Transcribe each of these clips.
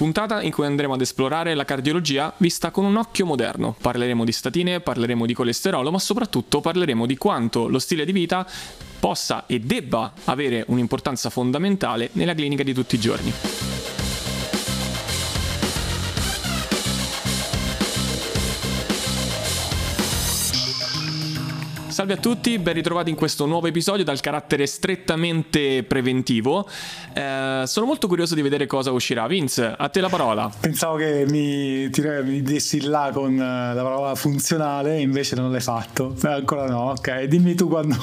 puntata in cui andremo ad esplorare la cardiologia vista con un occhio moderno. Parleremo di statine, parleremo di colesterolo, ma soprattutto parleremo di quanto lo stile di vita possa e debba avere un'importanza fondamentale nella clinica di tutti i giorni. Salve a tutti, ben ritrovati in questo nuovo episodio dal carattere strettamente preventivo. Sono molto curioso di vedere cosa uscirà. Vince, a te la parola. Pensavo che mi dessi là con la parola funzionale, invece non l'hai fatto. Ancora no, ok. Dimmi tu quando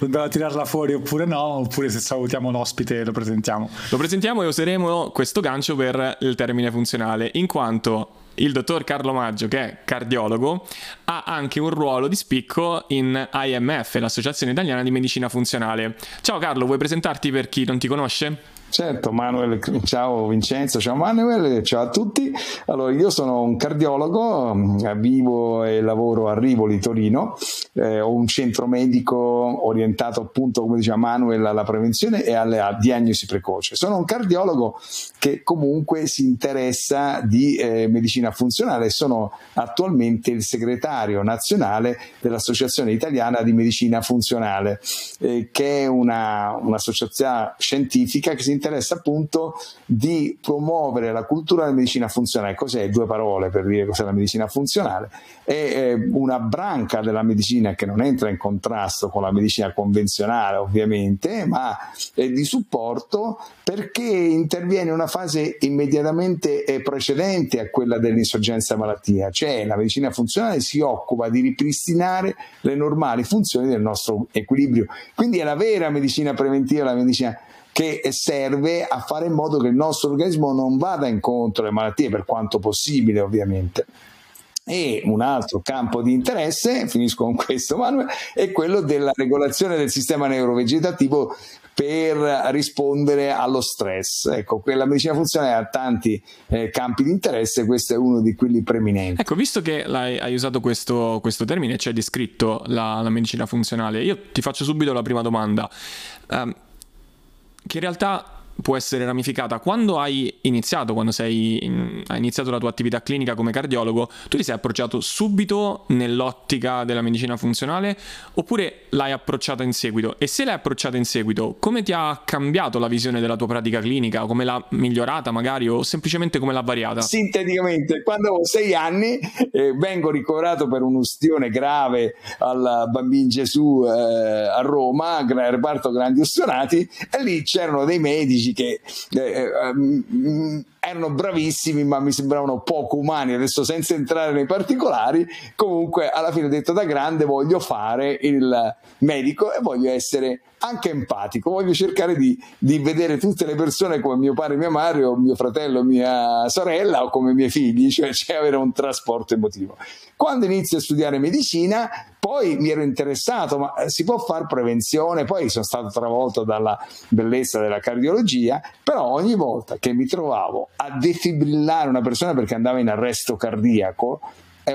andrò a tirarla fuori oppure no, oppure se salutiamo l'ospite e lo presentiamo. Lo presentiamo e useremo questo gancio per il termine funzionale, in quanto il dottor Carlo Maggio, che è cardiologo, ha anche un ruolo di spicco in IMF, l'Associazione Italiana di Medicina Funzionale. Ciao Carlo, vuoi presentarti per chi non ti conosce? Certo, Manuel, ciao Vincenzo, ciao Manuel, ciao a tutti. Allora, io sono un cardiologo, vivo e lavoro a Rivoli, Torino, ho un centro medico orientato appunto, come diceva Manuel, alla prevenzione e alla diagnosi precoce. Sono un cardiologo che comunque si interessa di medicina funzionale, sono attualmente il segretario nazionale dell'Associazione Italiana di Medicina Funzionale, che è un'associazione scientifica che si interessa appunto di promuovere la cultura della medicina funzionale. Cos'è? Due parole per dire cos'è la medicina funzionale. È una branca della medicina che non entra in contrasto con la medicina convenzionale ovviamente, ma è di supporto perché interviene in una fase immediatamente precedente a quella dell'insorgenza malattia, cioè la medicina funzionale si occupa di ripristinare le normali funzioni del nostro equilibrio. Quindi è la vera medicina preventiva, la medicina che serve a fare in modo che il nostro organismo non vada incontro alle malattie per quanto possibile ovviamente. E un altro campo di interesse, finisco con questo Manuel, è quello della regolazione del sistema neurovegetativo per rispondere allo stress. Ecco, quella medicina funzionale ha tanti campi di interesse, questo è uno di quelli preminenti. Ecco, visto che hai usato questo termine, c'è descritto la medicina funzionale, io ti faccio subito la prima domanda. Che in realtà può essere ramificata. Quando hai iniziato la tua attività clinica come cardiologo, tu ti sei approcciato subito nell'ottica della medicina funzionale oppure l'hai approcciata in seguito? E se l'hai approcciata in seguito, come ti ha cambiato la visione della tua pratica clinica? Come l'ha migliorata magari o semplicemente come l'ha variata? Sinteticamente, quando avevo 6 anni vengo ricoverato per un'ustione grave al Bambin Gesù a Roma, reparto grandi ustionati, e lì c'erano dei medici che erano bravissimi ma mi sembravano poco umani, adesso senza entrare nei particolari. Comunque alla fine ho detto: da grande voglio fare il medico e voglio essere anche empatico, voglio cercare di vedere tutte le persone come mio padre, mia madre o mio fratello, mia sorella o come miei figli, cioè avere un trasporto emotivo. Quando inizio a studiare medicina poi mi ero interessato, ma si può fare prevenzione? Poi sono stato travolto dalla bellezza della cardiologia, però ogni volta che mi trovavo a defibrillare una persona perché andava in arresto cardiaco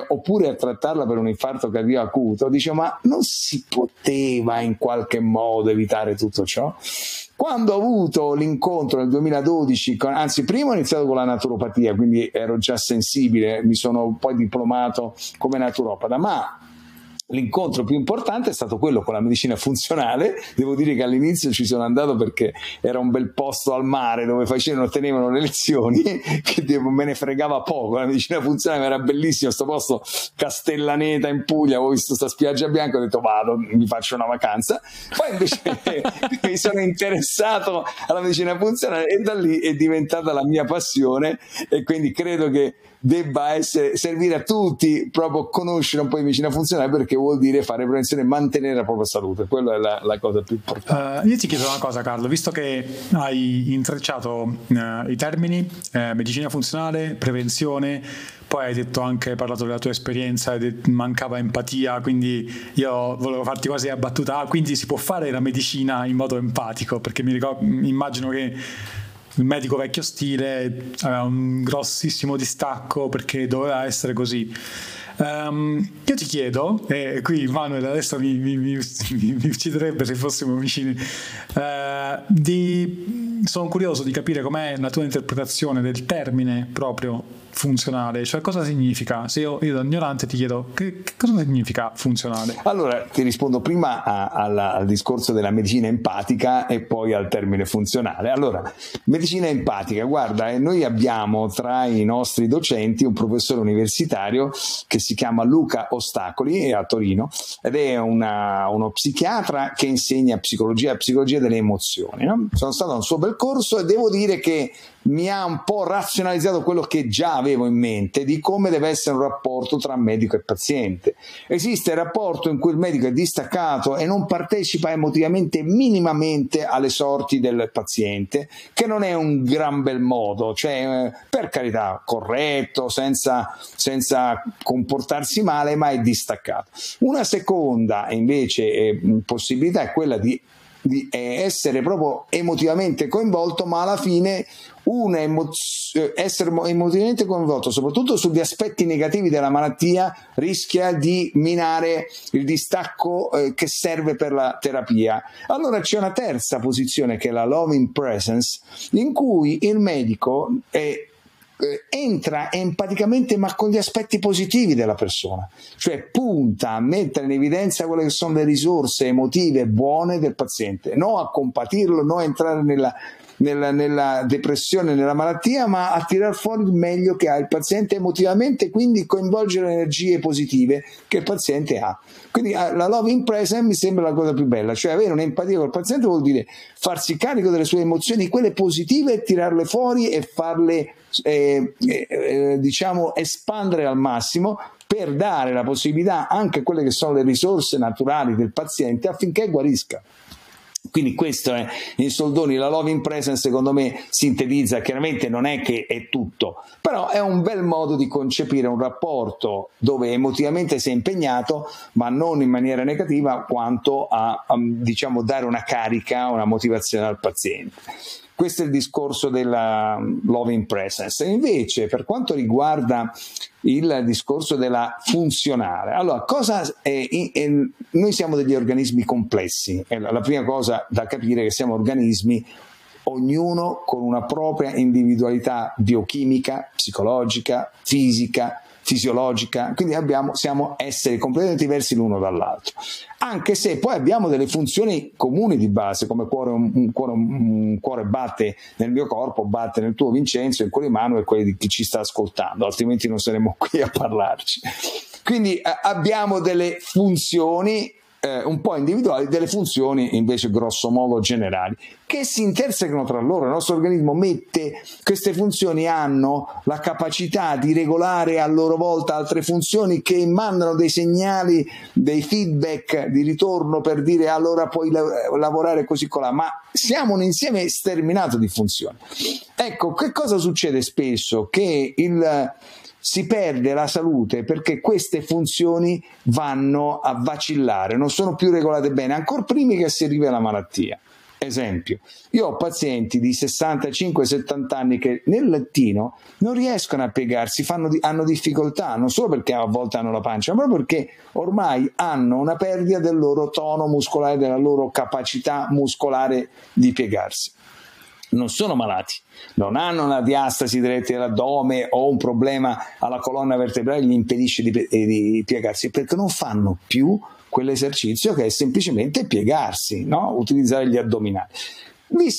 oppure a trattarla per un infarto cardiaco acuto, dicevo: ma non si poteva in qualche modo evitare tutto ciò? Quando ho avuto l'incontro nel 2012, anzi prima ho iniziato con la naturopatia, quindi ero già sensibile, mi sono poi diplomato come naturopata, ma l'incontro più importante è stato quello con la medicina funzionale. Devo dire che all'inizio ci sono andato perché era un bel posto al mare dove tenevano le lezioni, che me ne fregava poco. La medicina funzionale era bellissima, sto posto Castellaneta in Puglia, avevo visto sta spiaggia bianca, ho detto vado, mi faccio una vacanza. Poi invece mi sono interessato alla medicina funzionale e da lì è diventata la mia passione, e quindi credo che debba servire a tutti proprio conoscere un po' di medicina funzionale, perché vuol dire fare prevenzione e mantenere la propria salute. Quella è la cosa più importante. Io ti chiedo una cosa, Carlo, visto che hai intrecciato i termini medicina funzionale, prevenzione, poi hai detto parlato della tua esperienza, mancava empatia, quindi io volevo farti quasi a battuta, quindi si può fare la medicina in modo empatico? Perché immagino che il medico vecchio stile aveva un grossissimo distacco perché doveva essere così. Io ti chiedo, e qui Manuel adesso mi ucciderebbe se fossimo vicini, di sono curioso di capire com'è la tua interpretazione del termine proprio funzionale, cioè cosa significa? Se io da ignorante ti chiedo che cosa significa funzionale? Allora ti rispondo prima al discorso della medicina empatica e poi al termine funzionale. Allora, medicina empatica, guarda, noi abbiamo tra i nostri docenti un professore universitario che si chiama Luca Ostacoli, è a Torino, ed è uno psichiatra che insegna psicologia delle emozioni, no? Sono stato a un suo bel corso e devo dire che mi ha un po' razionalizzato quello che già avevo in mente di come deve essere un rapporto tra medico e paziente. Esiste il rapporto in cui il medico è distaccato e non partecipa emotivamente minimamente alle sorti del paziente, che non è un gran bel modo, cioè per carità corretto, senza comportarsi male, ma è distaccato. Una seconda invece possibilità è quella di essere proprio emotivamente coinvolto, ma alla fine essere emotivamente coinvolto soprattutto sugli aspetti negativi della malattia rischia di minare il distacco che serve per la terapia. Allora c'è una terza posizione che è la loving presence, in cui il medico entra empaticamente ma con gli aspetti positivi della persona, cioè punta a mettere in evidenza quelle che sono le risorse emotive buone del paziente, non a compatirlo, non a entrare nella depressione, nella malattia, ma a tirar fuori il meglio che ha il paziente emotivamente, quindi coinvolgere le energie positive che il paziente ha. Quindi la loving presence mi sembra la cosa più bella, cioè avere un'empatia col paziente vuol dire farsi carico delle sue emozioni, quelle positive, e tirarle fuori e farle diciamo espandere al massimo, per dare la possibilità anche a quelle che sono le risorse naturali del paziente affinché guarisca. Quindi questo è in soldoni la loving presence, secondo me sintetizza, chiaramente non è che è tutto, però è un bel modo di concepire un rapporto dove emotivamente sei impegnato ma non in maniera negativa, quanto a diciamo dare una carica, una motivazione al paziente. Questo è il discorso della loving presence. Invece per quanto riguarda il discorso della funzionale, allora noi siamo degli organismi complessi, è la prima cosa da capire, che siamo organismi ognuno con una propria individualità biochimica, psicologica, fisica, fisiologica, quindi siamo esseri completamente diversi l'uno dall'altro, anche se poi abbiamo delle funzioni comuni di base, come un cuore batte nel mio corpo, batte nel tuo, Vincenzo, e quello di Manu e quello di chi ci sta ascoltando, altrimenti non saremmo qui a parlarci. Quindi abbiamo delle funzioni un po' individuali, delle funzioni invece grosso modo generali, che si intersecano tra loro. Il nostro organismo queste funzioni hanno la capacità di regolare a loro volta altre funzioni che mandano dei segnali, dei feedback di ritorno per dire allora puoi lavorare così colà, ma siamo un insieme sterminato di funzioni. Ecco, che cosa succede spesso? Che si perde la salute perché queste funzioni vanno a vacillare, non sono più regolate bene, ancor prima che si arrivi alla malattia. Esempio, io ho pazienti di 65-70 anni che nel lettino non riescono a piegarsi, hanno difficoltà, non solo perché a volte hanno la pancia, ma proprio perché ormai hanno una perdita del loro tono muscolare, della loro capacità muscolare di piegarsi. Non sono malati, non hanno una diastasi diretta dell'addome o un problema alla colonna vertebrale che gli impedisce di piegarsi, perché non fanno più quell'esercizio che è semplicemente piegarsi, no? Utilizzare gli addominali. Lì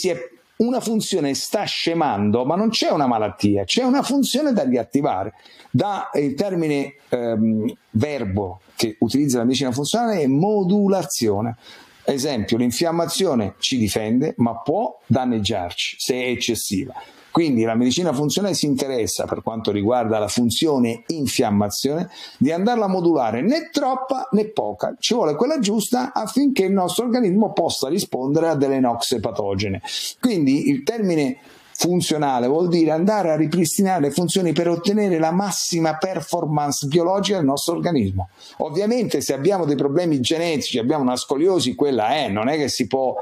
una funzione sta scemando, ma non c'è una malattia, c'è una funzione da riattivare. Il termine verbo che utilizza la medicina funzionale è modulazione. Esempio, l'infiammazione ci difende ma può danneggiarci se è eccessiva, quindi la medicina funzionale si interessa, per quanto riguarda la funzione infiammazione, di andarla a modulare, né troppa né poca, ci vuole quella giusta affinché il nostro organismo possa rispondere a delle noxe patogene. Quindi il termine funzionale vuol dire andare a ripristinare le funzioni per ottenere la massima performance biologica del nostro organismo. Ovviamente se abbiamo dei problemi genetici, abbiamo una scoliosi, quella è, non è che si può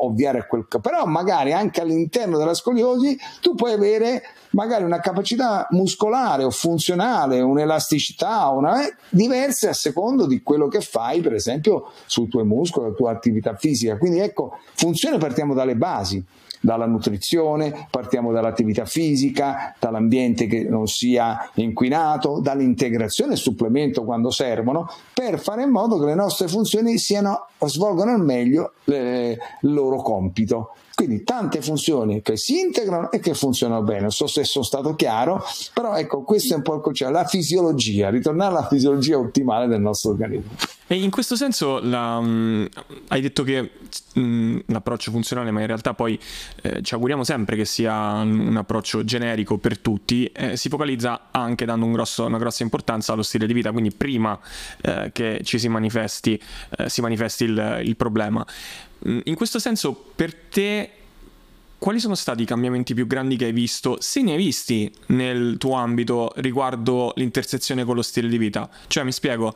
ovviare a quel, però magari anche all'interno della scoliosi tu puoi avere magari una capacità muscolare o funzionale, un'elasticità diverse a secondo di quello che fai per esempio sui tuoi muscoli, la tua attività fisica. Quindi ecco, funzione partiamo dalle basi, dalla nutrizione, partiamo dall'attività fisica, dall'ambiente che non sia inquinato, dall'integrazione e supplemento quando servono, per fare in modo che le nostre funzioni svolgano al meglio il loro compito. Quindi tante funzioni che si integrano e che funzionano bene. Non so se sono stato chiaro, però ecco, questo è un po' il concetto, la fisiologia, ritornare alla fisiologia ottimale del nostro organismo. E in questo senso hai detto che l'approccio funzionale, ma in realtà poi ci auguriamo sempre che sia un approccio generico per tutti, si focalizza anche dando una grossa importanza allo stile di vita, quindi prima che ci si manifesti il problema. In questo senso, per te, quali sono stati i cambiamenti più grandi che hai visto, se ne hai visti, nel tuo ambito riguardo l'intersezione con lo stile di vita? Cioè, mi spiego,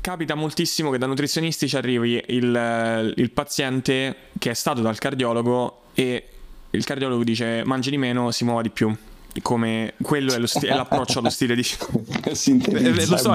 capita moltissimo che da nutrizionisti ci arrivi il paziente che è stato dal cardiologo e il cardiologo dice mangi di meno, si muova di più. Come quello è l'approccio allo stile di lo so,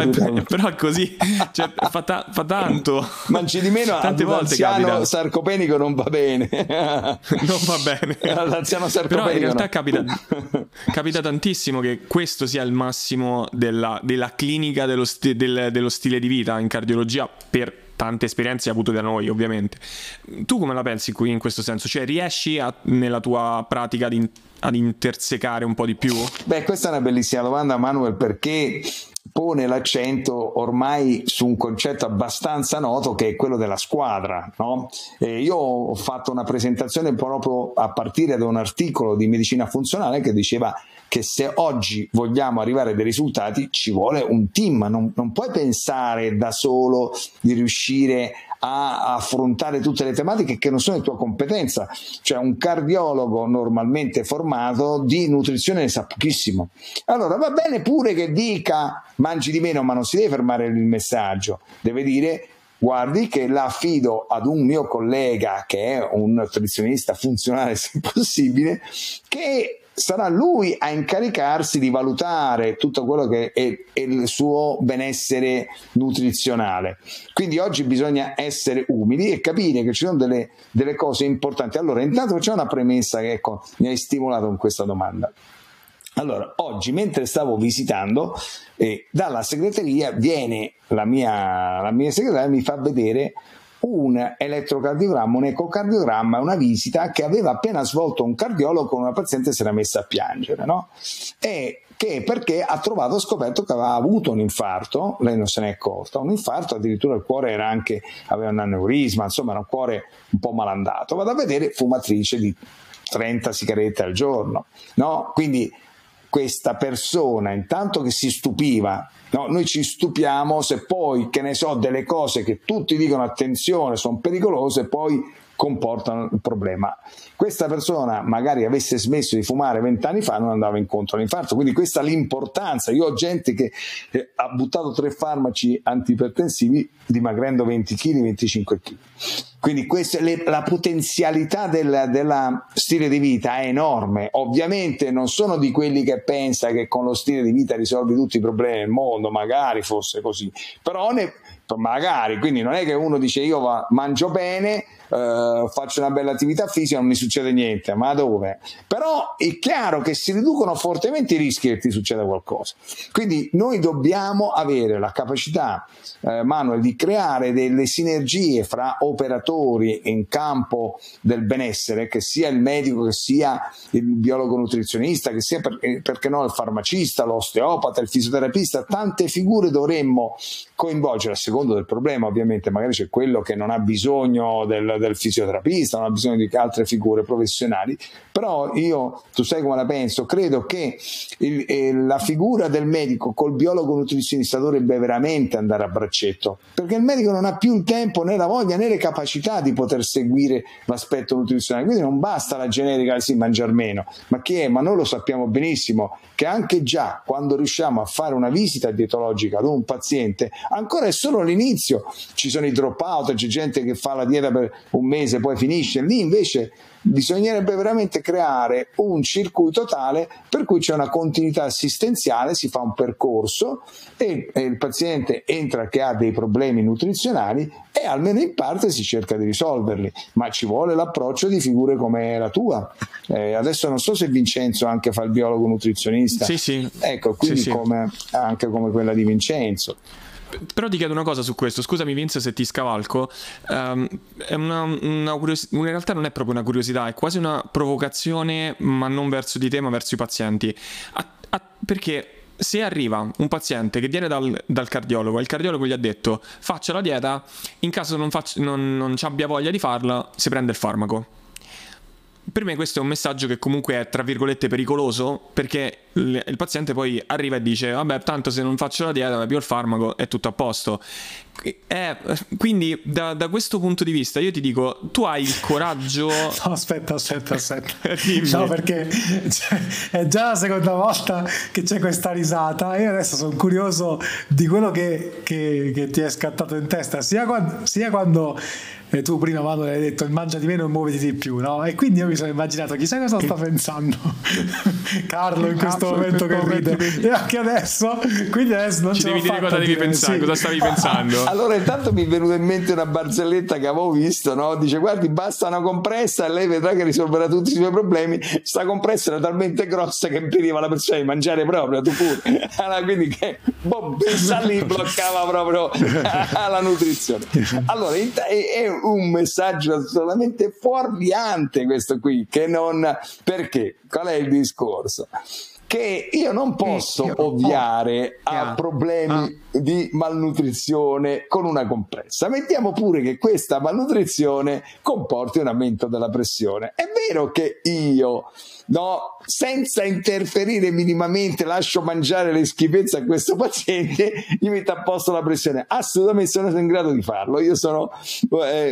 però è così, cioè, fa tanto, mangi di meno, tante volte capita. Sarcopenico non va bene, non va bene l'anziano sarcopenico, però in realtà capita tantissimo che questo sia il massimo della clinica dello stile di vita in cardiologia, per tante esperienze avute da noi ovviamente. Tu come la pensi qui in questo senso? Cioè riesci nella tua pratica ad intersecare un po' di più? Beh, questa è una bellissima domanda, Manuel, perché pone l'accento ormai su un concetto abbastanza noto che è quello della squadra, no? Io ho fatto una presentazione proprio a partire da un articolo di medicina funzionale che diceva che se oggi vogliamo arrivare a dei risultati ci vuole un team, non puoi pensare da solo di riuscire a affrontare tutte le tematiche che non sono di tua competenza. Cioè un cardiologo normalmente formato di nutrizione ne sa pochissimo. Allora va bene pure che dica mangi di meno, ma non si deve fermare il messaggio, deve dire guardi che la affido ad un mio collega che è un nutrizionista funzionale se possibile, che sarà lui a incaricarsi di valutare tutto quello che è il suo benessere nutrizionale. Quindi oggi bisogna essere umili e capire che ci sono delle cose importanti. Allora intanto c'è una premessa che ecco, mi hai stimolato con questa domanda. Allora, oggi mentre stavo visitando, dalla segreteria viene la mia segretaria e mi fa vedere un elettrocardiogramma, un ecocardiogramma, una visita che aveva appena svolto un cardiologo con una paziente che si era messa a piangere, no? E che perché ha scoperto che aveva avuto un infarto, lei non se ne è accorta, un infarto, addirittura il cuore era anche, aveva un aneurisma, insomma era un cuore un po' malandato. Vado a vedere, fumatrice di 30 sigarette al giorno, no? Quindi questa persona intanto che si stupiva, no? Noi ci stupiamo se poi, che ne so, delle cose che tutti dicono attenzione sono pericolose poi comportano il problema. Questa persona magari avesse smesso di fumare 20 anni fa non andava incontro all'infarto. Quindi questa è l'importanza. Io ho gente che ha buttato 3 farmaci antipertensivi dimagrando 20 kg, 25 kg. Quindi questa, la potenzialità della stile di vita è enorme. Ovviamente non sono di quelli che pensa che con lo stile di vita risolvi tutti i problemi del mondo, magari fosse così, però magari, quindi non è che uno dice io mangio bene, faccio una bella attività fisica, non mi succede niente, ma dove? Però è chiaro che si riducono fortemente i rischi che ti succeda qualcosa. Quindi noi dobbiamo avere la capacità, Manuel, di creare delle sinergie fra operatori in campo del benessere, che sia il medico, che sia il biologo nutrizionista, che sia perché no il farmacista, l'osteopata, il fisioterapista. Tante figure dovremmo coinvolgere a seconda del problema, ovviamente. Magari c'è quello che non ha bisogno del del fisioterapista, non ha bisogno di altre figure professionali, però io, tu sai come la penso, credo che la figura del medico col biologo nutrizionista dovrebbe veramente andare a braccetto, perché il medico non ha più il tempo né la voglia né le capacità di poter seguire l'aspetto nutrizionale, quindi non basta la generica di sì, mangiare meno, ma che è? Ma noi lo sappiamo benissimo che anche già quando riusciamo a fare una visita dietologica ad un paziente, ancora è solo l'inizio, ci sono i dropout, c'è gente che fa la dieta per un mese e poi finisce, lì invece bisognerebbe veramente creare un circuito tale per cui c'è una continuità assistenziale, si fa un percorso e il paziente entra che ha dei problemi nutrizionali e almeno in parte si cerca di risolverli, ma ci vuole l'approccio di figure come la tua. Adesso non so se Vincenzo anche fa il biologo nutrizionista, sì, sì. Ecco, quindi sì, sì. Come, anche come quella di Vincenzo. Però ti chiedo una cosa su questo, scusami Vince se ti scavalco, è una curiosità, in realtà non è proprio una curiosità, è quasi una provocazione, ma non verso di te ma verso i pazienti, perché se arriva un paziente che viene dal cardiologo, il cardiologo gli ha detto faccia la dieta, in caso non ci abbia voglia di farla si prende il farmaco. Per me questo è un messaggio che comunque è tra virgolette pericoloso, perché il paziente poi arriva e dice vabbè tanto se non faccio la dieta più il farmaco è tutto a posto. Quindi da questo punto di vista io ti dico, tu hai il coraggio. No, aspetta no, perché è già la seconda volta che c'è questa risata, io adesso sono curioso di quello che ti è scattato in testa sia quando tu prima, Manuel, hai detto mangia di meno e muoviti di più, no? E quindi io mi sono immaginato chissà cosa sta pensando Carlo in questo momento che ride, e anche adesso, quindi adesso non ci devi dire cosa devi pensare, sì. Cosa stavi pensando? Allora intanto mi è venuta in mente una barzelletta che avevo visto, no? Dice guardi basta una compressa e lei vedrà che risolverà tutti i suoi problemi, sta compressa era talmente grossa che impediva alla persona di mangiare proprio, tu pure. Allora, quindi che Bobessa lì bloccava proprio la nutrizione. Allora è un messaggio assolutamente fuorviante questo qui, che non, perché qual è il discorso? Che io non posso ovviare a problemi di malnutrizione con una compressa. Mettiamo pure che questa malnutrizione comporti un aumento della pressione. È vero che io, no, senza interferire minimamente, lascio mangiare le schifezze a questo paziente, gli metto a posto la pressione? Assolutamente sono in grado di farlo. Io sono,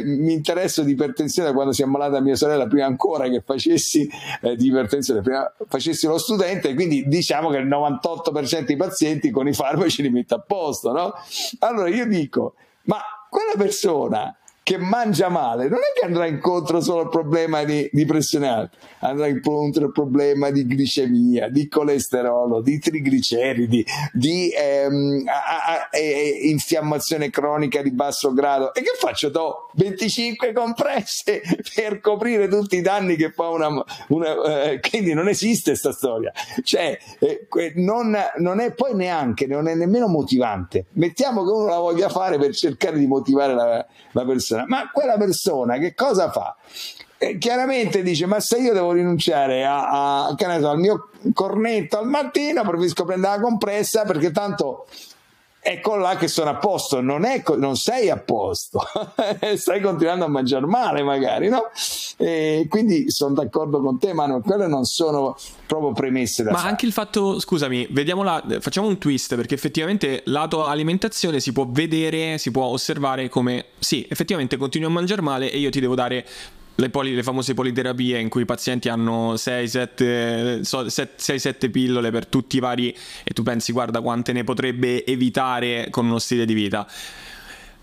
mi interesso di ipertensione quando si è ammalata mia sorella, prima ancora che facessi di ipertensione, prima facessi lo studente, quindi diciamo che il 98% dei pazienti con i farmaci li mette a posto, no? Allora io dico, ma quella persona che mangia male non è che andrà incontro solo al problema di pressione alta, andrà incontro al problema di glicemia, di colesterolo, di trigliceridi, di infiammazione cronica di basso grado. E che faccio? Do 25 compresse per coprire tutti i danni che fa quindi non esiste sta storia, cioè non è poi neanche, non è nemmeno motivante. Mettiamo che uno la voglia fare per cercare di motivare la persona, ma quella persona che cosa fa? Chiaramente dice ma se io devo rinunciare che ne so, al mio cornetto al mattino, preferisco prendere la compressa perché tanto ecco là che sono a posto. Non sei a posto stai continuando a mangiare male magari, no? E quindi sono d'accordo con te Manuel, quelle non sono proprio premesse da fare. Anche il fatto, scusami, facciamo un twist, perché effettivamente lato alimentazione si può vedere, si può osservare come sì, effettivamente continui a mangiare male e io ti devo dare le famose politerapie in cui i pazienti hanno 6-7 pillole per tutti i vari, e tu pensi guarda quante ne potrebbe evitare con uno stile di vita.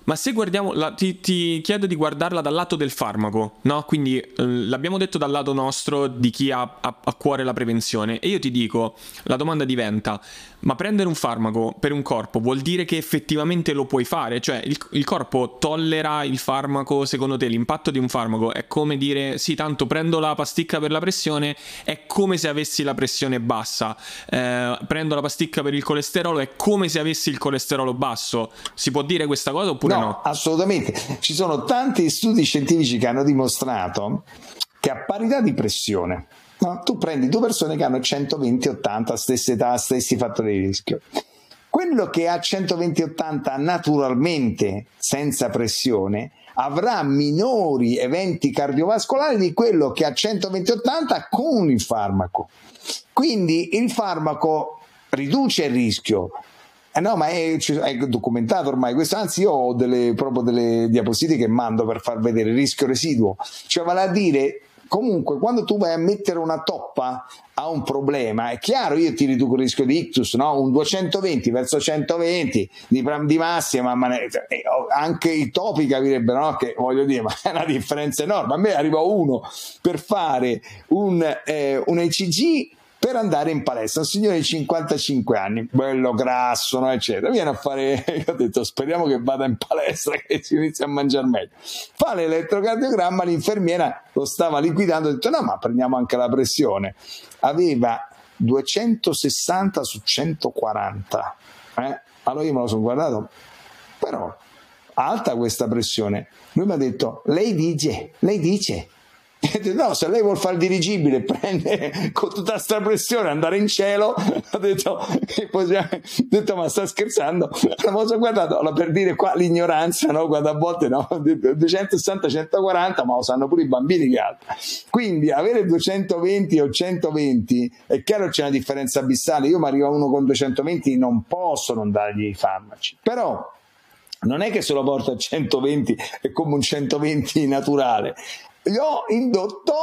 Ma se guardiamo, ti chiedo di guardarla dal lato del farmaco, no? Quindi l'abbiamo detto dal lato nostro di chi ha a cuore la prevenzione, e io ti dico, la domanda diventa, ma prendere un farmaco per un corpo vuol dire che effettivamente lo puoi fare? Cioè il corpo tollera il farmaco? Secondo te l'impatto di un farmaco è come dire sì tanto prendo la pasticca per la pressione, è come se avessi la pressione bassa, prendo la pasticca per il colesterolo, è come se avessi il colesterolo basso? Si può dire questa cosa oppure no, assolutamente. Ci sono tanti studi scientifici che hanno dimostrato che a parità di pressione, no? Tu prendi due persone che hanno 120-80, stessa età, stessi fattori di rischio. Quello che ha 120-80 naturalmente, senza pressione, avrà minori eventi cardiovascolari di quello che a 120-80 con il farmaco. Quindi il farmaco riduce il rischio. No, ma è documentato ormai questo, anzi io ho proprio delle diapositive che mando per far vedere il rischio residuo, cioè vale a dire comunque quando tu vai a mettere una toppa a un problema, è chiaro, io ti riduco il rischio di ictus, no? Un 220 verso 120 di massima, ma anche i topi capirebbero, no? Che voglio dire, ma è una differenza enorme. A me arriva uno per fare un ECG per andare in palestra, un signore di 55 anni, bello grasso, no? Eccetera, viene a fare, io ho detto speriamo che vada in palestra, che si inizia a mangiare meglio, fa l'elettrocardiogramma, l'infermiera lo stava liquidando, ha detto no ma prendiamo anche la pressione, aveva 260 su 140, allora io me lo sono guardato, però alta questa pressione, lui mi ha detto lei dice, no, se lei vuol fare il dirigibile, prende con tutta questa pressione, andare in cielo, ho detto, ma sta scherzando, allora, ho guardato, allora, per dire qua l'ignoranza, no? Quando a volte no? 260-140, ma lo sanno pure i bambini che altro. Quindi avere 220 o 120, è chiaro c'è una differenza abissale, io mi arriva uno con 220, non posso non dargli i farmaci, però non è che se lo porto a 120 è come un 120 naturale, gli ho indotto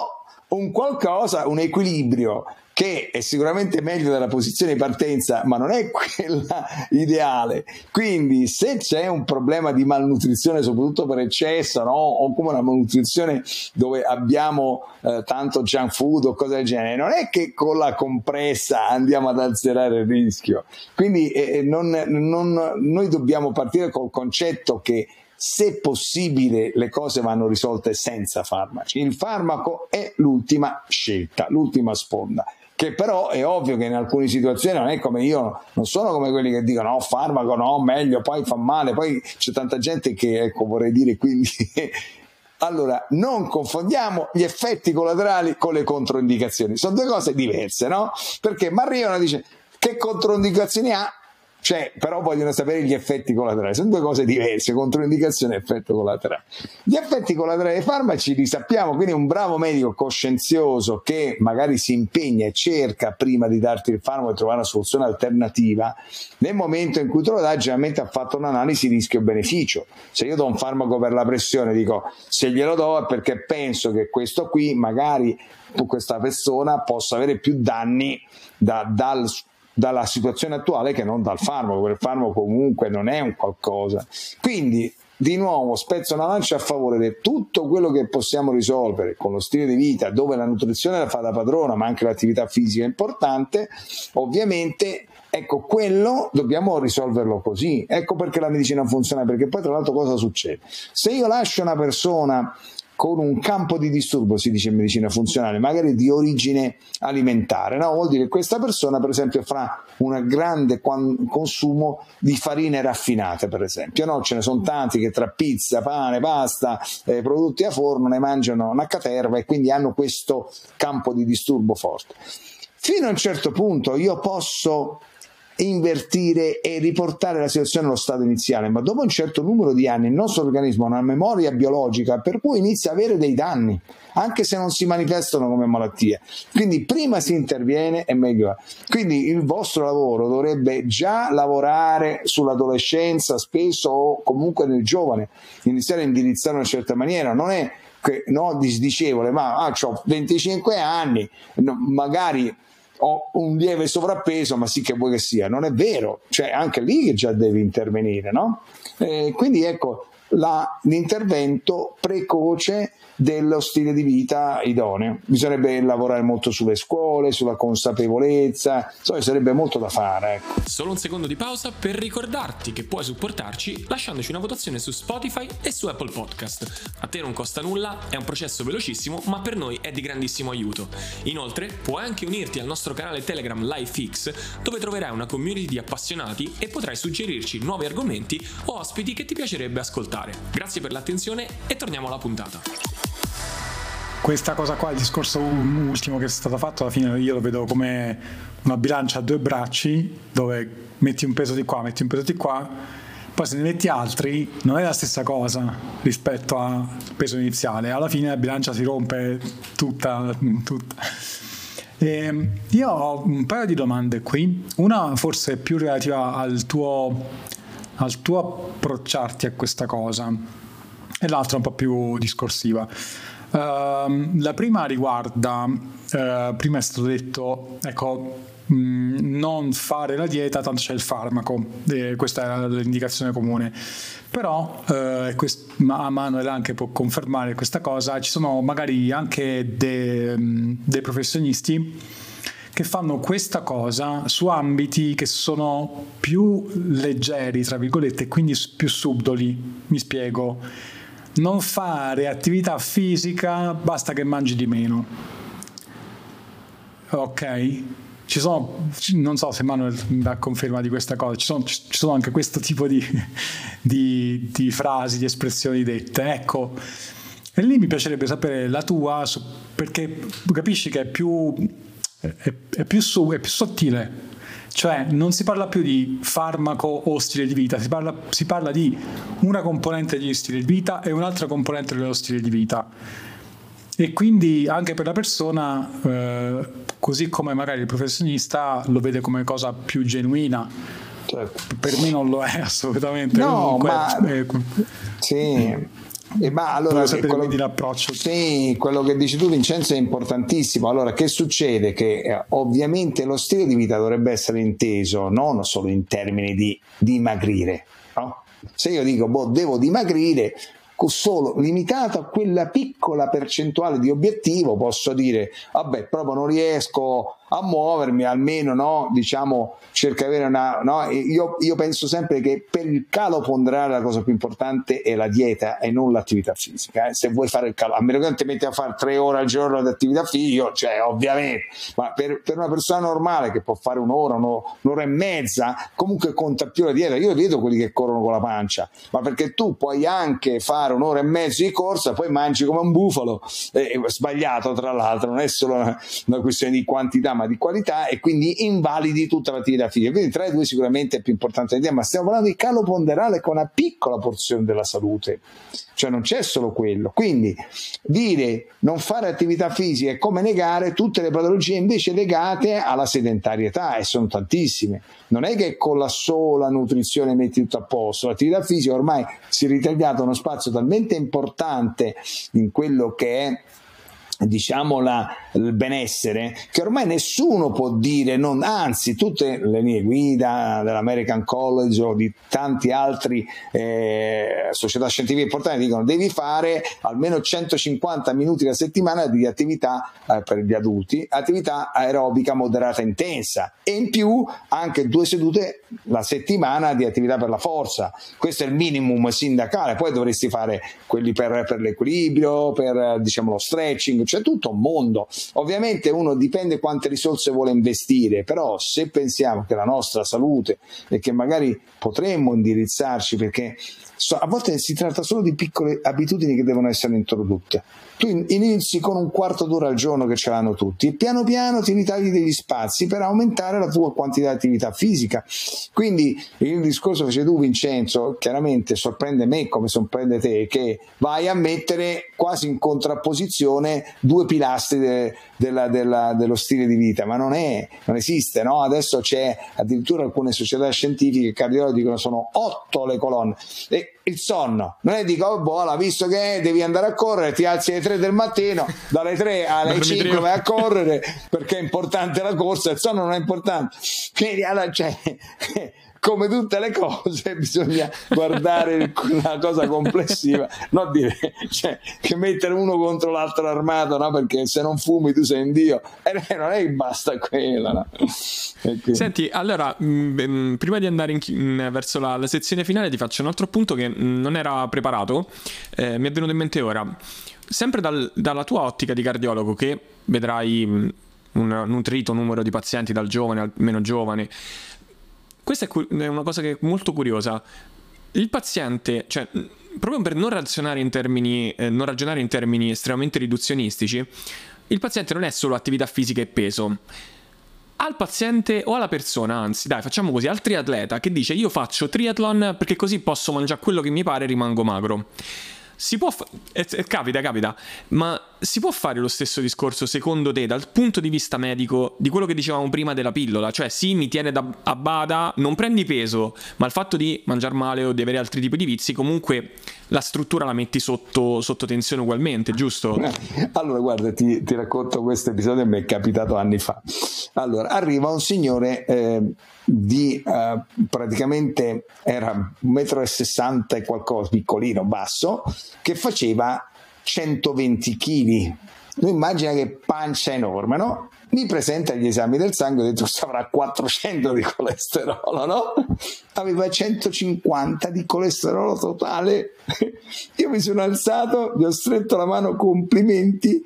un qualcosa, un equilibrio che è sicuramente meglio della posizione di partenza, ma non è quella ideale. Quindi se c'è un problema di malnutrizione, soprattutto per eccesso, no? O come una malnutrizione dove abbiamo tanto junk food o cose del genere, non è che con la compressa andiamo ad azzerare il rischio. Quindi noi dobbiamo partire col concetto che se possibile le cose vanno risolte senza farmaci, il farmaco è l'ultima scelta, l'ultima sponda, che però è ovvio che in alcune situazioni non è come io, non sono come quelli che dicono no farmaco no, meglio, poi fa male, poi c'è tanta gente che ecco vorrei dire quindi allora non confondiamo gli effetti collaterali con le controindicazioni, sono due cose diverse, no? Perché mi arrivano e dice che controindicazioni ha? Cioè, però vogliono sapere gli effetti collaterali, sono due cose diverse, controindicazione e effetto collaterale. Gli effetti collaterali dei farmaci li sappiamo, quindi un bravo medico coscienzioso che magari si impegna e cerca prima di darti il farmaco e trovare una soluzione alternativa, nel momento in cui te lo dà generalmente ha fatto un'analisi rischio-beneficio. Se io do un farmaco per la pressione dico se glielo do è perché penso che questo qui magari questa persona possa avere più danni dalla situazione attuale che non dal farmaco, perché il farmaco comunque non è un qualcosa. Quindi di nuovo spezzo una lancia a favore di tutto quello che possiamo risolvere con lo stile di vita, dove la nutrizione la fa da padrona, ma anche l'attività fisica è importante, ovviamente. Ecco, quello dobbiamo risolverlo così, ecco perché la medicina funziona, perché poi tra l'altro cosa succede? Se io lascio una persona con un campo di disturbo, si dice in medicina funzionale, magari di origine alimentare, no? Vuol dire che questa persona per esempio fa un grande consumo di farine raffinate, per esempio, no? Ce ne sono tanti che tra pizza, pane, pasta, prodotti a forno ne mangiano una caterva e quindi hanno questo campo di disturbo forte. Fino a un certo punto io posso invertire e riportare la situazione allo stato iniziale, ma dopo un certo numero di anni il nostro organismo ha una memoria biologica per cui inizia a avere dei danni anche se non si manifestano come malattie, quindi prima si interviene e meglio è. Quindi il vostro lavoro dovrebbe già lavorare sull'adolescenza spesso o comunque nel giovane, iniziare a indirizzare in una certa maniera, non è che, no, disdicevole, ma ho 25 anni, magari ho un lieve sovrappeso, ma sì che vuoi che sia, non è vero, cioè anche lì che già devi intervenire, no? Quindi ecco l'intervento precoce dello stile di vita idoneo, bisognerebbe lavorare molto sulle scuole, sulla consapevolezza, sarebbe molto da fare, ecco. Solo un secondo di pausa per ricordarti che puoi supportarci lasciandoci una votazione su Spotify e su Apple Podcast. A te non costa nulla, è un processo velocissimo, ma per noi è di grandissimo aiuto. Inoltre puoi anche unirti al nostro canale Telegram LifeX, dove troverai una community di appassionati e potrai suggerirci nuovi argomenti o ospiti che ti piacerebbe ascoltare. Grazie per l'attenzione e torniamo alla puntata. Questa cosa qua, il discorso ultimo che è stato fatto, alla fine io lo vedo come una bilancia a due bracci, dove metti un peso di qua, metti un peso di qua, Poi se ne metti altri non è la stessa cosa rispetto al peso iniziale, alla fine la bilancia si rompe tutta. Io ho un paio di domande qui, una forse più relativa al tuo approcciarti a questa cosa e l'altra un po' più discorsiva. La prima riguarda, prima è stato detto, ecco, non fare la dieta, tanto c'è il farmaco, questa è l'indicazione comune, però ma Manuel anche può confermare questa cosa, ci sono magari anche dei professionisti che fanno questa cosa su ambiti che sono più leggeri, tra virgolette, quindi più subdoli. Mi spiego: non fare attività fisica, basta che mangi di meno, ok? Ci sono, non so se Manuel dà conferma di questa cosa, ci sono anche questo tipo di frasi, di espressioni dette, ecco, e lì mi piacerebbe sapere la tua, perché capisci che è più sottile, cioè non si parla più di farmaco o stile di vita, si parla di una componente dello stile di vita e un'altra componente dello stile di vita. E quindi anche per la persona, così come magari il professionista lo vede come cosa più genuina, certo. Per me non lo è assolutamente. No, comunque, ma sì. Ma allora l'approccio. Sì, quello che dici tu, Vincenzo, è importantissimo. Allora, che succede? Che ovviamente lo stile di vita dovrebbe essere inteso non solo in termini di dimagrire, no? Se io dico devo dimagrire, solo limitato a quella piccola percentuale di obiettivo, posso dire vabbè, proprio non riesco a muovermi, almeno, no, diciamo, cerca di avere una, no? Io penso sempre che per il calo ponderale la cosa più importante è la dieta e non l'attività fisica, eh? Se vuoi fare il calo, a meno che non ti metti a fare 3 ore al giorno di attività fisica, cioè ovviamente, ma per una persona normale che può fare un'ora e mezza, comunque conta più la dieta. Io vedo quelli che corrono con la pancia, ma perché tu puoi anche fare 1,5 ore di corsa, poi mangi come un bufalo, sbagliato tra l'altro, non è solo una questione di quantità ma di qualità, e quindi invalidi tutta l'attività fisica. Quindi tra i due sicuramente è più importante l'idea, ma stiamo parlando di calo ponderale con una piccola porzione della salute, cioè non c'è solo quello. Quindi dire non fare attività fisica è come negare tutte le patologie invece legate alla sedentarietà, e sono tantissime. Non è che con la sola nutrizione metti tutto a posto, l'attività fisica ormai si è ritagliata uno spazio talmente importante in quello che è, diciamo, il benessere, che ormai nessuno può dire non, anzi tutte le linee guida dell'American College o di tanti altri società scientifiche importanti dicono devi fare almeno 150 minuti la settimana di attività per gli adulti, attività aerobica moderata intensa, e in più anche 2 sedute la settimana di attività per la forza. Questo è il minimum sindacale, poi dovresti fare quelli per l'equilibrio, per, diciamo, lo stretching. C'è tutto un mondo. Ovviamente uno dipende quante risorse vuole investire, però se pensiamo che la nostra salute e che magari potremmo indirizzarci, perché a volte si tratta solo di piccole abitudini che devono essere introdotte. Tu inizi con 1/4 d'ora al giorno che ce l'hanno tutti e piano piano ti ritagli degli spazi per aumentare la tua quantità di attività fisica. Quindi il discorso che facevi tu, Vincenzo, chiaramente sorprende me come sorprende te, che vai a mettere quasi in contrapposizione 2 pilastri dello stile di vita, ma non esiste, no? Adesso c'è addirittura alcune società scientifiche e cardiologi dicono sono 8 le colonne. E il sonno, non è dico, visto che devi andare a correre, ti alzi alle 3 del mattino, dalle 3 alle 5 vai a correre perché è importante la corsa, il sonno non è importante. Quindi allora, cioè, come tutte le cose bisogna guardare la cosa complessiva, non dire, cioè, che mettere uno contro l'altro armato, no? Perché se non fumi tu sei un dio, e non è che basta quella, no? Quindi... Senti, allora prima di andare verso la sezione finale ti faccio un altro punto che non era preparato, mi è venuto in mente ora, sempre dalla tua ottica di cardiologo, che vedrai un nutrito numero di pazienti dal giovane al meno giovane. Questa è una cosa che è molto curiosa. Il paziente, cioè, proprio per non ragionare in termini, estremamente riduzionistici, il paziente non è solo attività fisica e peso. al paziente o alla persona, anzi dai facciamo così, al triatleta che dice io faccio triathlon perché così posso mangiare quello che mi pare e rimango magro. Si può capita, ma si può fare lo stesso discorso secondo te dal punto di vista medico di quello che dicevamo prima della pillola? Cioè sì, mi tiene a bada, non prendi peso, ma il fatto di mangiare male o di avere altri tipi di vizi, comunque la struttura la metti sotto tensione ugualmente, giusto? Allora guarda, ti racconto questo episodio che mi è capitato anni fa. Allora, arriva un signore praticamente era 1,60 m e qualcosa, piccolino, basso, che faceva 120 kg. Lui immagina che pancia enorme, no? Mi presenta gli esami del sangue e ho detto avrà 400 di colesterolo, no? Aveva 150 di colesterolo totale. Io mi sono alzato, gli ho stretto la mano, complimenti.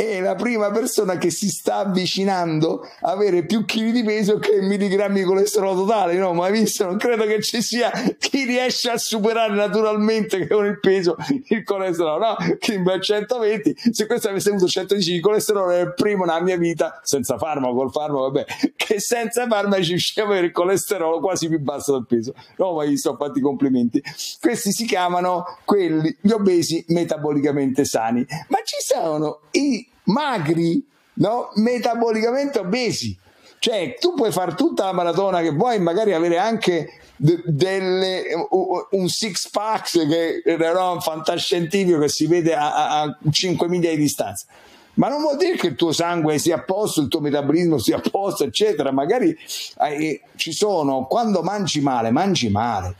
È la prima persona che si sta avvicinando a avere più chili di peso che milligrammi di colesterolo totale. No, ma visto, non credo che ci sia chi riesce a superare naturalmente con il peso il colesterolo, no? Che invece 120, se questo avesse avuto 110 di colesterolo è il primo nella mia vita, senza farmaco, col farmaco vabbè, che senza farmaci riusciva ad avere il colesterolo quasi più basso del peso. No, ma gli sto fatti i complimenti. Questi si chiamano quelli, gli obesi metabolicamente sani, ma ci sono i magri, no? Metabolicamente obesi, cioè tu puoi fare tutta la maratona che vuoi, magari avere anche un six pack che era un fantascientifico che si vede a 5 miglia di distanza, ma non vuol dire che il tuo sangue sia a posto, il tuo metabolismo sia a posto, eccetera. Magari ci sono, quando mangi male,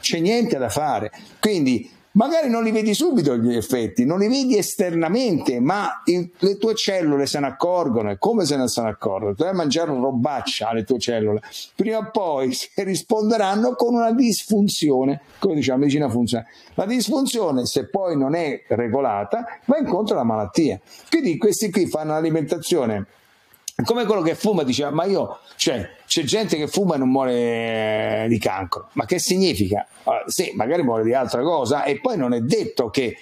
c'è niente da fare, quindi magari non li vedi subito gli effetti, non li vedi esternamente, ma le tue cellule se ne accorgono. E come se ne sono accorte? Devi mangiare una robaccia alle tue cellule, prima o poi se risponderanno con una disfunzione, come diciamo la medicina funzionale. La disfunzione, se poi non è regolata, va incontro alla malattia. Quindi questi qui fanno un'alimentazione come quello che fuma, diceva, ma io, cioè, c'è gente che fuma e non muore di cancro, ma che significa? Sì, magari muore di altra cosa, e poi non è detto che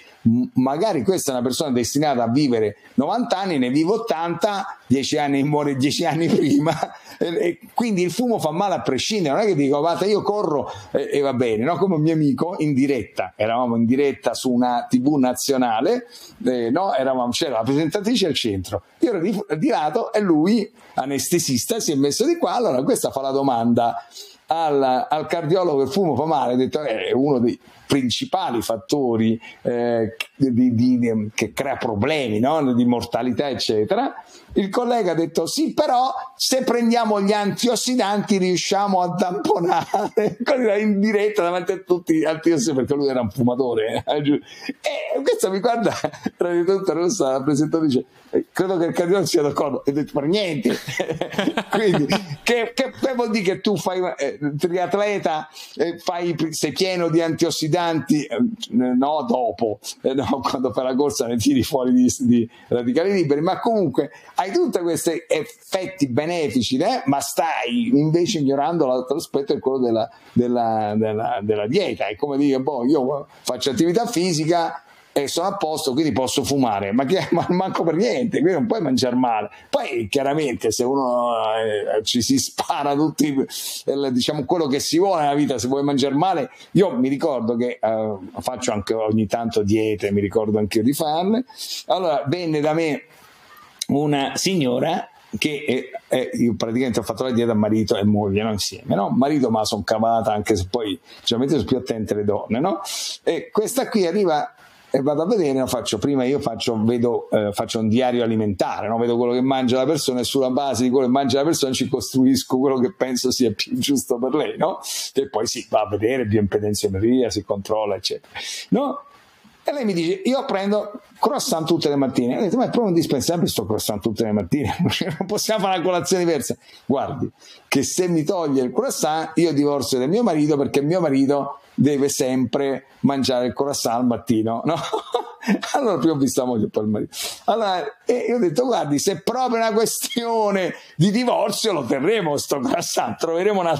magari questa è una persona destinata a vivere 90 anni, ne vive 80, 10 anni muore 10 anni prima, e quindi il fumo fa male a prescindere. Non è che dico guarda io corro e va bene, no? Come un mio amico in diretta, eravamo in diretta su una TV nazionale, no? C'era la presentatrice al centro, io ero di lato e lui anestesista si è messo di qua. Allora questa fa la domanda al cardiologo, il fumo fa male, ha detto è uno dei principali fattori che crea problemi, no? Di mortalità eccetera. Il collega ha detto sì, però se prendiamo gli antiossidanti riusciamo a tamponare, in diretta davanti a tutti gli antiossidanti, perché lui era un fumatore, e questo mi guarda tra di tutta rossa, la presentatrice, credo che il cardiologo sia d'accordo, e ho detto per niente. Quindi che vuol dire che tu fai triatleta, sei pieno di antiossidanti, no, dopo, no, quando fai la corsa ne tiri fuori di radicali liberi, ma comunque hai tutti questi effetti benefici, ma stai invece ignorando l'altro aspetto, è quello della dieta. È come dire boh, io faccio attività fisica e sono a posto, quindi posso fumare, ma manco per niente, quindi non puoi mangiare male. Poi chiaramente se uno ci si spara tutti, diciamo quello che si vuole nella vita, se vuoi mangiare male, io mi ricordo che faccio anche ogni tanto diete, mi ricordo anche io di farle. Allora venne da me una signora che io praticamente ho fatto la dieta a marito e moglie, no? Insieme, no? Marito, ma sono cavata, anche se poi generalmente sono più attente le donne, no? E questa qui arriva e vado a vedere, faccio un diario alimentare, no? Vedo quello che mangia la persona e sulla base di quello che mangia la persona ci costruisco quello che penso sia più giusto per lei, no? E poi si va a vedere bioimpedenziometria, si controlla eccetera, no? E lei mi dice io prendo croissant tutte le mattine. Ho detto ma è proprio indispensabile sto croissant tutte le mattine, non possiamo fare una colazione diversa. Guardi che se mi toglie il croissant io divorzio da mio marito, perché mio marito deve sempre mangiare il croissant al mattino, no? Allora prima ho visto la moglie e poi il marito. Allora io ho detto: guardi, se è proprio una questione di divorzio lo terremo sto Grassà, troveremo una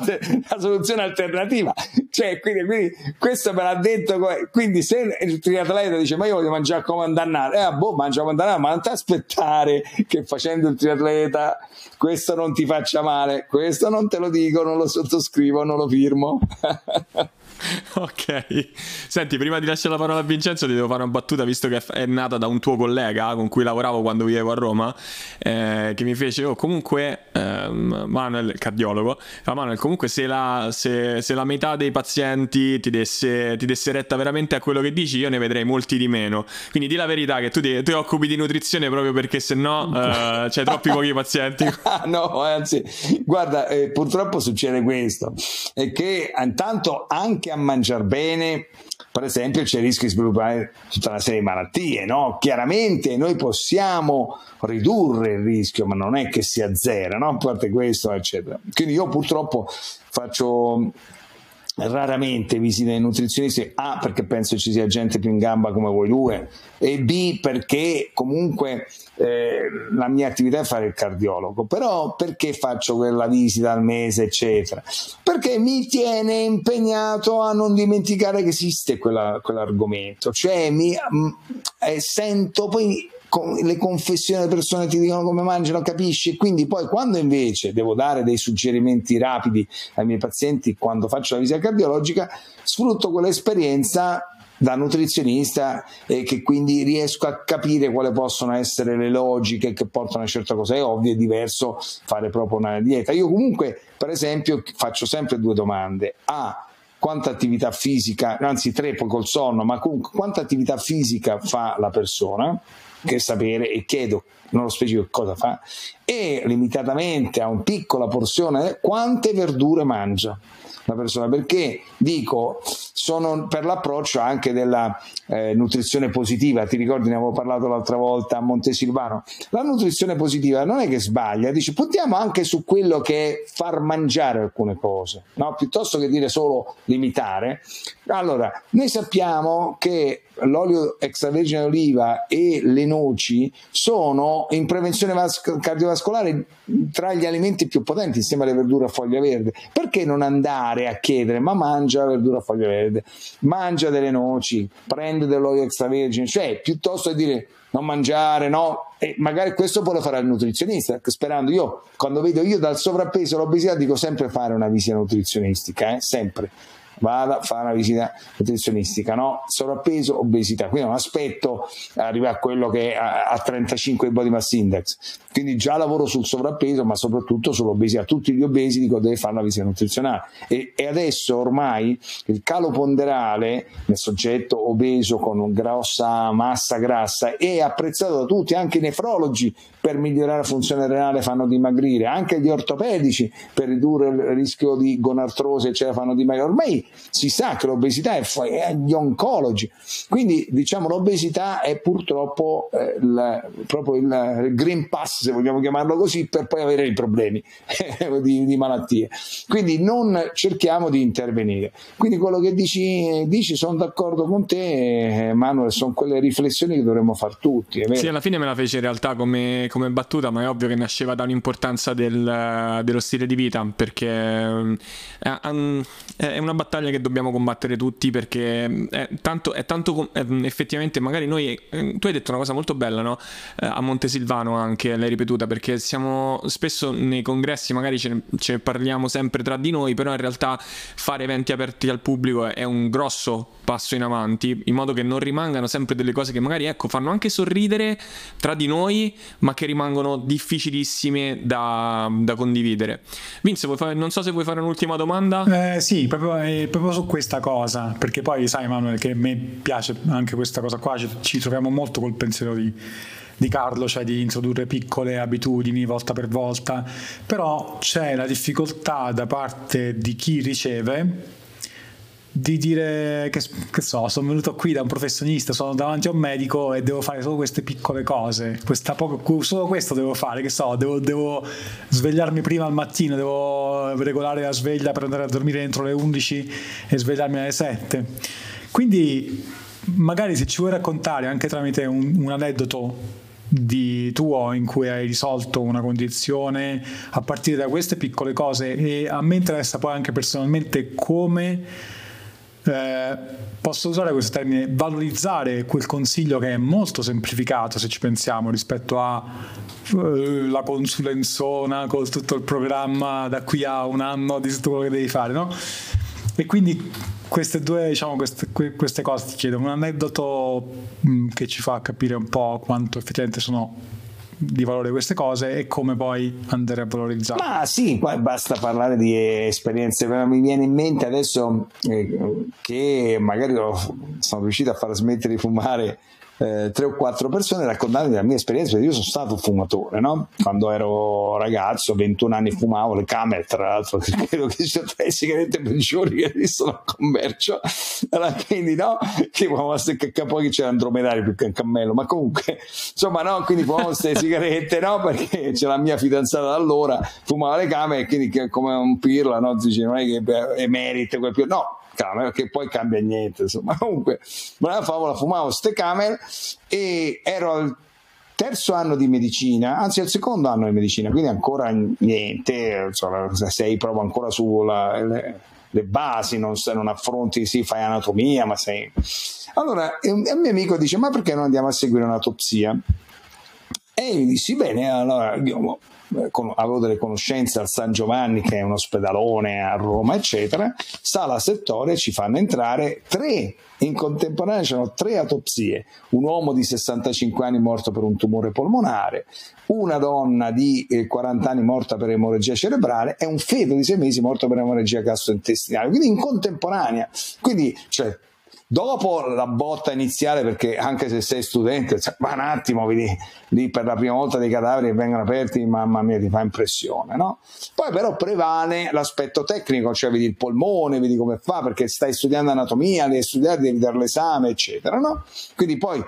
soluzione alternativa. Cioè, quindi questo me l'ha detto. Quindi se il triatleta dice: ma io voglio mangiare come un dannato, boh, mangia come un dannato, ma non ti aspettare che facendo il triatleta questo non ti faccia male, questo non te lo dico, non lo sottoscrivo, non lo firmo. Ok, senti, prima di lasciare la parola a Vincenzo ti devo fare una battuta, visto che è nata da un tuo collega con cui lavoravo quando vivevo a Roma, che mi fece: oh, comunque Manuel, cardiologo, fa: Manuel, comunque se la metà dei pazienti ti desse retta veramente a quello che dici, io ne vedrei molti di meno, quindi di la verità che tu ti occupi di nutrizione proprio perché sennò c'hai troppi pochi pazienti. No, anzi, guarda, purtroppo succede questo, è che intanto anche a mangiare bene, per esempio, c'è il rischio di sviluppare tutta una serie di malattie, no? Chiaramente noi possiamo ridurre il rischio, ma non è che si azzera, no? A parte questo, eccetera. Quindi io purtroppo faccio raramente visite ai nutrizionisti, A, perché penso ci sia gente più in gamba come voi due, e B, perché comunque la mia attività è fare il cardiologo. Però perché faccio quella visita al mese eccetera? Perché mi tiene impegnato a non dimenticare che esiste quell'argomento, cioè sento poi le confessioni delle persone che ti dicono come mangiano, capisci? Quindi poi quando invece devo dare dei suggerimenti rapidi ai miei pazienti quando faccio la visita cardiologica, sfrutto quell'esperienza da nutrizionista, e che quindi riesco a capire quali possono essere le logiche che portano a certe cose. È ovvio, è diverso fare proprio una dieta. Io comunque, per esempio, faccio sempre due domande: A, quanta attività fisica, anzi tre poi col sonno, ma comunque quanta attività fisica fa la persona, che sapere, e chiedo nello specifico cosa fa, e limitatamente a una piccola porzione quante verdure mangia la persona, perché dico sono per l'approccio anche della nutrizione positiva. Ti ricordi, ne avevo parlato l'altra volta a Montesilvano, la nutrizione positiva non è che sbaglia, dice puntiamo anche su quello che è far mangiare alcune cose, no? Piuttosto che dire solo limitare. Allora, noi sappiamo che l'olio extravergine d'oliva e le noci sono in prevenzione cardiovascolare tra gli alimenti più potenti insieme alle verdure a foglia verde. Perché non andare a chiedere: ma mangia la verdura a foglia verde, mangia delle noci, prende dell'olio extravergine? Cioè, piuttosto che dire non mangiare, no? E magari questo poi lo farà il nutrizionista, sperando. Io quando vedo dal sovrappeso all'obesità dico sempre: fare una visita nutrizionistica, sempre vada a fare una visita nutrizionistica, no? Sovrappeso, obesità, quindi non aspetto arrivare a quello che è a 35 il body mass index. Quindi già lavoro sul sovrappeso, ma soprattutto sull'obesità. Tutti gli obesi dico: deve fare la visita nutrizionale. E adesso ormai il calo ponderale nel soggetto obeso con grossa massa grassa è apprezzato da tutti, anche i nefrologi per migliorare la funzione renale fanno dimagrire, anche gli ortopedici per ridurre il rischio di gonartrosi eccetera fanno dimagrire. Ormai si sa che l'obesità è gli oncologi, quindi diciamo l'obesità è purtroppo proprio il green pass, se vogliamo chiamarlo così, per poi avere i problemi di malattie. Quindi non cerchiamo di intervenire. Quindi quello che dici sono d'accordo con te, Manuel, sono quelle riflessioni che dovremmo far tutti, è vero? Sì, alla fine me la fece in realtà come battuta, ma è ovvio che nasceva da un'importanza dello stile di vita, perché è una battaglia che dobbiamo combattere tutti, perché è tanto effettivamente magari noi, tu hai detto una cosa molto bella, no? A Montesilvano anche l'hai ripetuta, perché siamo spesso nei congressi magari ce ne parliamo sempre tra di noi, però in realtà fare eventi aperti al pubblico è un grosso passo in avanti, in modo che non rimangano sempre delle cose che magari, ecco, fanno anche sorridere tra di noi, ma che rimangono difficilissime da condividere. Vince, non so se vuoi fare un'ultima domanda? Sì, proprio su questa cosa, perché poi sai, Manuel, che a me piace anche questa cosa qua, ci troviamo molto col pensiero di Carlo, cioè di introdurre piccole abitudini volta per volta, però c'è la difficoltà da parte di chi riceve di dire che so, sono venuto qui da un professionista, sono davanti a un medico e devo fare solo queste piccole cose, solo questo devo fare, che so, devo svegliarmi prima al mattino, devo regolare la sveglia per andare a dormire entro le 11 e svegliarmi alle 7. Quindi magari se ci vuoi raccontare anche tramite un aneddoto di tuo in cui hai risolto una condizione a partire da queste piccole cose, e a me interessa poi anche personalmente come posso usare questo termine, valorizzare quel consiglio che è molto semplificato se ci pensiamo rispetto a la consulenzona con tutto il programma da qui a un anno di tutto quello che devi fare, no? E quindi queste due, diciamo, queste cose ti chiedo, un aneddoto che ci fa capire un po' quanto effettivamente sono di valore queste cose e come poi andare a valorizzare. Ma sì, poi basta parlare di esperienze, ma mi viene in mente adesso che magari sono riuscito a far smettere di fumare 3 o 4 persone raccontandomi la mia esperienza, perché io sono stato fumatore, no? Quando ero ragazzo, 21 anni, fumavo le camere, tra l'altro credo che ci sono 3 sigarette peggiori che esistono al commercio, allora, quindi no, che fumavo poi c'era Andromedari più che un cammello, ma comunque insomma no, quindi fumavo queste sigarette, no, perché c'era la mia fidanzata da allora, fumava le camere, quindi come un pirla, no, dice non è che emerite quel più, no, che poi cambia niente, insomma. Comunque, brava favola, fumavo ste camere e ero al 3° anno di medicina, anzi al 2° anno di medicina, quindi ancora niente, insomma, sei proprio ancora sulle basi, non affronti, sì, fai anatomia, ma sei... Allora, un mio amico dice, ma perché non andiamo a seguire un'autopsia? E io gli dissi, bene, allora, io avevo delle conoscenze al San Giovanni, che è un ospedalone a Roma, eccetera, sala settoria, ci fanno entrare 3, in contemporanea c'erano 3 autopsie, un uomo di 65 anni morto per un tumore polmonare, una donna di 40 anni morta per emorragia cerebrale e un feto di 6 mesi morto per emorragia gastrointestinale, quindi in contemporanea, quindi cioè, dopo la botta iniziale, perché anche se sei studente, cioè, ma un attimo, vedi lì per la prima volta dei cadaveri che vengono aperti, mamma mia, ti fa impressione, no? Poi però prevale l'aspetto tecnico, cioè vedi il polmone, vedi come fa, perché stai studiando anatomia, devi studiare, devi dare l'esame, eccetera, no? Quindi poi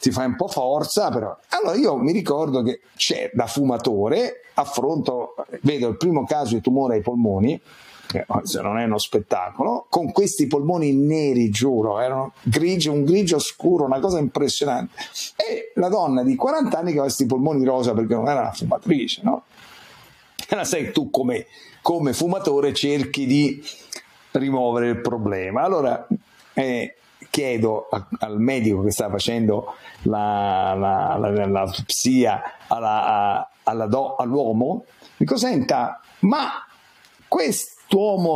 ti fa un po' forza, però. Allora io mi ricordo che c'è da fumatore, affronto, vedo il primo caso di tumore ai polmoni, se non è uno spettacolo, con questi polmoni neri, giuro, erano grigi, un grigio scuro, una cosa impressionante, e la donna di 40 anni che aveva questi polmoni rosa perché non era una fumatrice, no? Allora sai, tu come fumatore cerchi di rimuovere il problema. Allora chiedo al medico che stava facendo l'autopsia all'uomo, dico, senta, ma quest'uomo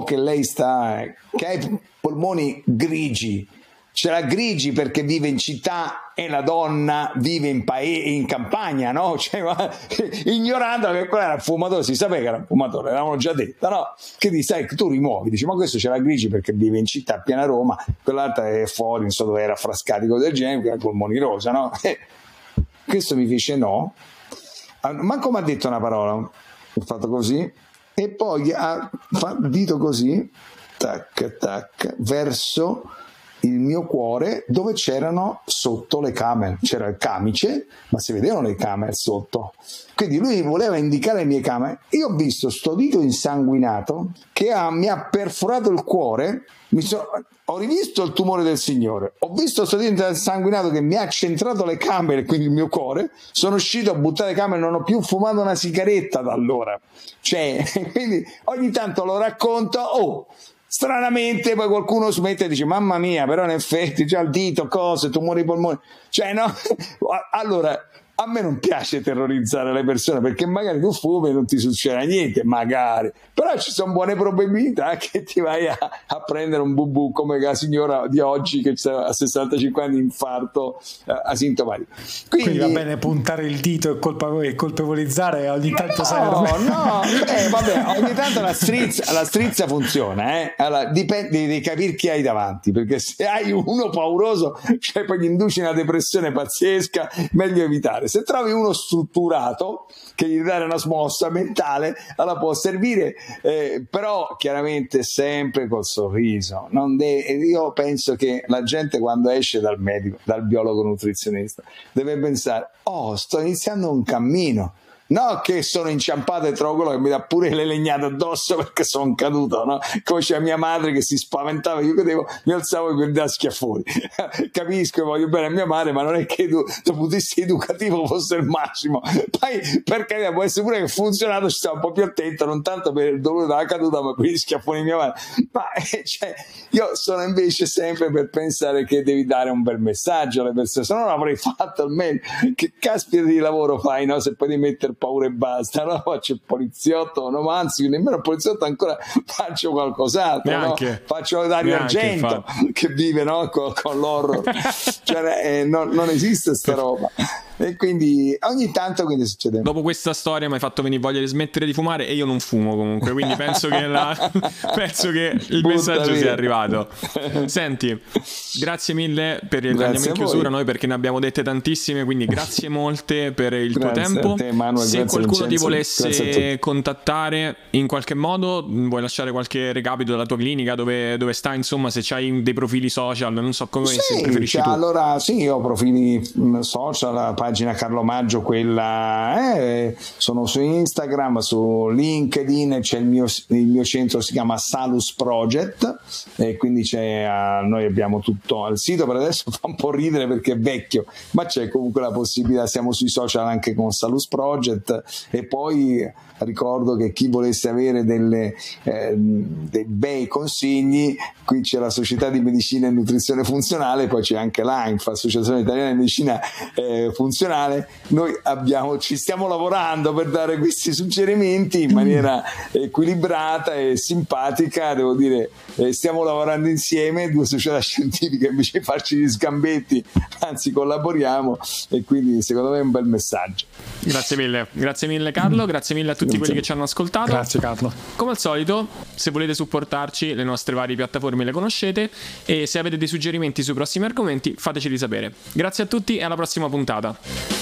che lei sta, che ha i polmoni grigi, ce l'ha grigi perché vive in città e la donna vive in campagna, no? Cioè, ignorando che quello era un fumatore, si sapeva che era un fumatore, l'avevano già detto, no? Che dici, sai, tu rimuovi, dici, ma questo ce l'ha grigi perché vive in città, piena Roma, quell'altra è fuori, non so dove era, Frascati, del genere, che ha i polmoni rosa, no? Questo mi fece no, manco mi ha detto una parola, ho fatto così. E poi fa il dito così, tac, tac, verso il mio cuore, dove c'erano sotto le camere, c'era il camice, ma si vedevano le camere sotto. Quindi lui voleva indicare le mie camere. Io ho visto sto dito insanguinato che mi ha perforato il cuore, ho rivisto il tumore del Signore, ho visto sto dito insanguinato che mi ha centrato le camere, quindi il mio cuore, sono uscito a buttare le camere, non ho più fumato una sigaretta da allora. Cioè, quindi ogni tanto lo racconto, oh, stranamente poi qualcuno smette e dice, mamma mia, però in effetti già il dito, cose, tumori ai polmoni, cioè no? Allora, a me non piace terrorizzare le persone, perché magari tu fumi e non ti succederà niente, magari, però ci sono buone probabilità che ti vai a prendere un bubù come la signora di oggi che ha 65 anni, infarto asintomatico. Quindi va bene puntare il dito e colpevolizzare ogni tanto, no, serve. No, vabbè, ogni tanto la strizza funziona, eh? Allora, dipende di capire chi hai davanti, perché se hai uno pauroso, cioè poi gli induci una depressione pazzesca, meglio evitare. Se trovi uno strutturato che gli dà una smossa mentale, allora può servire, però chiaramente sempre col sorriso. Io penso che la gente quando esce dal medico, dal biologo nutrizionista, deve pensare, oh, sto iniziando un cammino, no che sono inciampato e trogolo che mi dà pure le legnate addosso perché sono caduto, no? Come c'è mia madre che si spaventava, io credevo, mi alzavo e guardavo schiaffoni. Capisco, voglio bene a mia madre, ma non è che dal punto di vista educativo fosse il massimo. Poi per carità può essere pure che funzionato, ci stavo un po' più attento, non tanto per il dolore della caduta ma per gli schiaffoni di mia madre. Ma cioè, io sono invece sempre per pensare che devi dare un bel messaggio alle persone, se no non avrei fatto almeno che caspita di lavoro fai, no? Se poi di mettere paura e basta, no? Faccio il poliziotto, no? Ma anzi nemmeno il poliziotto, ancora faccio qualcos'altro, neanche, no? Faccio Dario Argento che vive, no? con l'horror. Cioè, non esiste sta roba. E quindi ogni tanto succede. Dopo questa storia mi hai fatto venire voglia di smettere di fumare e io non fumo comunque, quindi penso che penso che il messaggio sia arrivato. Senti, grazie mille per il andiamo in chiusura noi perché ne abbiamo dette tantissime, quindi grazie molte per il tuo tempo. A te, Manuel, se qualcuno ti volesse contattare in qualche modo, vuoi lasciare qualche recapito della tua clinica, dove sta, insomma, se c'hai dei profili social, non so come se preferisci tu. Allora sì, io ho profili social, pagina Carlo Maggio, quella sono su Instagram, su LinkedIn, c'è il mio centro, si chiama Salus Project, e quindi noi abbiamo tutto al sito. Per adesso fa un po' ridere perché è vecchio, ma c'è comunque la possibilità, siamo sui social anche con Salus Project. E poi ricordo che chi volesse avere dei bei consigli, qui c'è la Società di Medicina e Nutrizione Funzionale, poi c'è anche l'AINF, Associazione Italiana di Medicina Funzionale. Noi ci stiamo lavorando per dare questi suggerimenti in maniera equilibrata e simpatica, devo dire, stiamo lavorando insieme, due società scientifiche, invece di farci gli sgambetti, anzi collaboriamo, e quindi secondo me è un bel messaggio. Grazie mille Carlo, grazie mille a tutti quelli che ci hanno ascoltato. Grazie Carlo. Come al solito, se volete supportarci, le nostre varie piattaforme le conoscete, e se avete dei suggerimenti sui prossimi argomenti fateceli sapere. Grazie a tutti e alla prossima puntata.